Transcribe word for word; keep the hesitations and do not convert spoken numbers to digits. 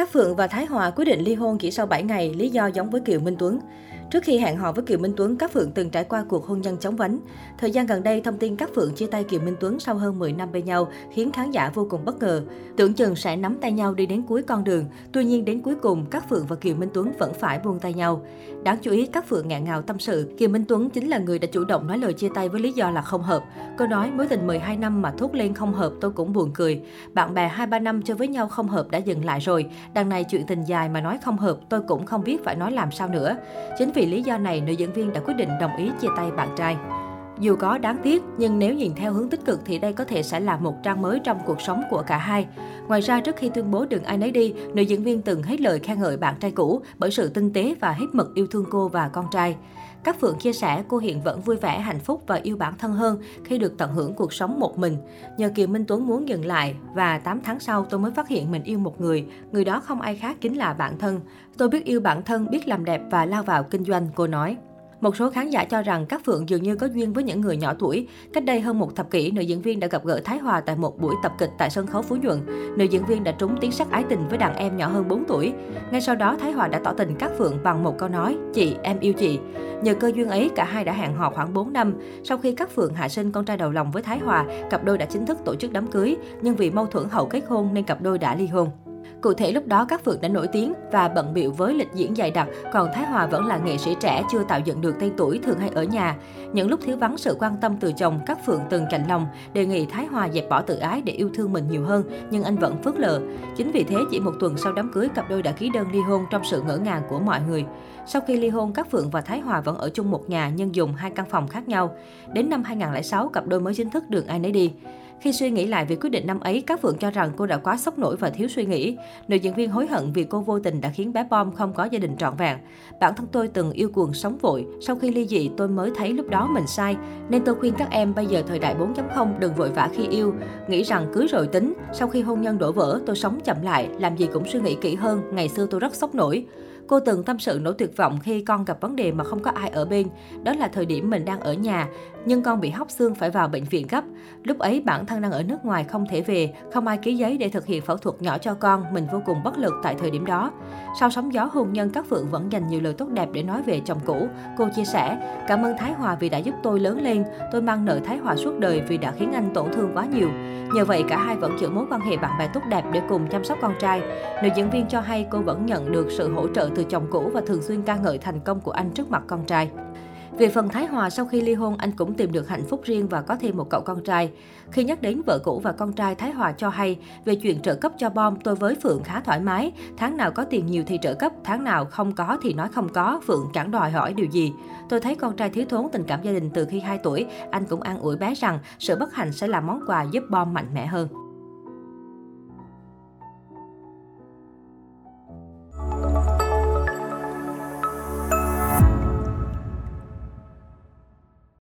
Cát Phượng và Thái Hòa quyết định ly hôn chỉ sau bảy ngày, lý do giống với Kiều Minh Tuấn. Trước khi hẹn hò với Kiều Minh Tuấn, Cát Phượng từng trải qua cuộc hôn nhân chóng vánh. Thời gian gần đây, thông tin Cát Phượng chia tay Kiều Minh Tuấn sau hơn mười năm bên nhau khiến khán giả vô cùng bất ngờ. Tưởng chừng sẽ nắm tay nhau đi đến cuối con đường, tuy nhiên đến cuối cùng Cát Phượng và Kiều Minh Tuấn vẫn phải buông tay nhau. Đáng chú ý, Cát Phượng ngạn ngào tâm sự, Kiều Minh Tuấn chính là người đã chủ động nói lời chia tay với lý do là không hợp. Cô nói mối tình mười hai năm mà thốt lên không hợp tôi cũng buồn cười. Bạn bè hai ba năm chơi với nhau không hợp đã dừng lại rồi, đằng này chuyện tình dài mà nói không hợp tôi cũng không biết phải nói làm sao nữa. Chính vì lý do này, nữ diễn viên đã quyết định đồng ý chia tay bạn trai. Dù có đáng tiếc, nhưng nếu nhìn theo hướng tích cực thì đây có thể sẽ là một trang mới trong cuộc sống của cả hai. Ngoài ra, trước khi tuyên bố đừng ai nấy đi, nữ diễn viên từng hết lời khen ngợi bạn trai cũ bởi sự tinh tế và hết mực yêu thương cô và con trai. Cát Phượng chia sẻ cô hiện vẫn vui vẻ, hạnh phúc và yêu bản thân hơn khi được tận hưởng cuộc sống một mình. Nhờ Kiều Minh Tuấn muốn dừng lại và tám tháng sau tôi mới phát hiện mình yêu một người. Người đó không ai khác chính là bản thân. Tôi biết yêu bản thân, biết làm đẹp và lao vào kinh doanh, cô nói. Một số khán giả cho rằng Cát Phượng dường như có duyên với những người nhỏ tuổi. Cách đây hơn một thập kỷ, nữ diễn viên đã gặp gỡ Thái Hòa tại một buổi tập kịch tại sân khấu Phú Nhuận. Nữ diễn viên đã trúng tiếng sét ái tình với đàn em nhỏ hơn bốn tuổi. Ngay sau đó, Thái Hòa đã tỏ tình Cát Phượng bằng một câu nói, chị, em yêu chị. Nhờ cơ duyên ấy, cả hai đã hẹn hò khoảng bốn năm. Sau khi Cát Phượng hạ sinh con trai đầu lòng với Thái Hòa, cặp đôi đã chính thức tổ chức đám cưới. Nhưng vì mâu thuẫn hậu kết hôn nên cặp đôi đã ly hôn. Cụ thể lúc đó Cát Phượng đã nổi tiếng và bận bịu với lịch diễn dày đặc, còn Thái Hòa vẫn là nghệ sĩ trẻ chưa tạo dựng được tên tuổi, thường hay ở nhà. Những lúc thiếu vắng sự quan tâm từ chồng, Cát Phượng từng chạnh lòng, đề nghị Thái Hòa dẹp bỏ tự ái để yêu thương mình nhiều hơn, nhưng anh vẫn phớt lờ. Chính vì thế chỉ một tuần sau đám cưới, cặp đôi đã ký đơn ly hôn trong sự ngỡ ngàng của mọi người. Sau khi ly hôn, Cát Phượng và Thái Hòa vẫn ở chung một nhà nhưng dùng hai căn phòng khác nhau. Đến năm hai không không sáu, cặp đôi mới chính thức đường ai nấy đi. Khi suy nghĩ lại về quyết định năm ấy, Cát Phượng cho rằng cô đã quá sốc nổi và thiếu suy nghĩ. Nữ diễn viên hối hận vì cô vô tình đã khiến bé Bom không có gia đình trọn vẹn. Bản thân tôi từng yêu cuồng sống vội, sau khi ly dị tôi mới thấy lúc đó mình sai. Nên tôi khuyên các em bây giờ thời đại bốn chấm không đừng vội vã khi yêu, nghĩ rằng cưới rồi tính. Sau khi hôn nhân đổ vỡ, tôi sống chậm lại, làm gì cũng suy nghĩ kỹ hơn, ngày xưa tôi rất sốc nổi. Cô từng tâm sự nỗi tuyệt vọng khi con gặp vấn đề mà không có ai ở bên. Đó là thời điểm mình đang ở nhà, nhưng con bị hóc xương phải vào bệnh viện gấp. Lúc ấy bản thân đang ở nước ngoài không thể về, không ai ký giấy để thực hiện phẫu thuật nhỏ cho con, mình vô cùng bất lực tại thời điểm đó. Sau sóng gió hôn nhân, Cát Phượng vẫn dành nhiều lời tốt đẹp để nói về chồng cũ. Cô chia sẻ, cảm ơn Thái Hòa vì đã giúp tôi lớn lên, tôi mang nợ Thái Hòa suốt đời vì đã khiến anh tổn thương quá nhiều. Nhờ vậy cả hai vẫn giữ mối quan hệ bạn bè tốt đẹp để cùng chăm sóc con trai. Nữ diễn viên cho hay cô vẫn nhận được sự hỗ trợ từ chồng cũ và thường xuyên ca ngợi thành công của anh trước mặt con trai. Về phần Thái Hòa, sau khi ly hôn, anh cũng tìm được hạnh phúc riêng và có thêm một cậu con trai. Khi nhắc đến vợ cũ và con trai, Thái Hòa cho hay, về chuyện trợ cấp cho Bom, tôi với Phượng khá thoải mái. Tháng nào có tiền nhiều thì trợ cấp, tháng nào không có thì nói không có, Phượng chẳng đòi hỏi điều gì. Tôi thấy con trai thiếu thốn tình cảm gia đình từ khi hai tuổi, anh cũng an ủi bé rằng sự bất hạnh sẽ là món quà giúp Bom mạnh mẽ hơn.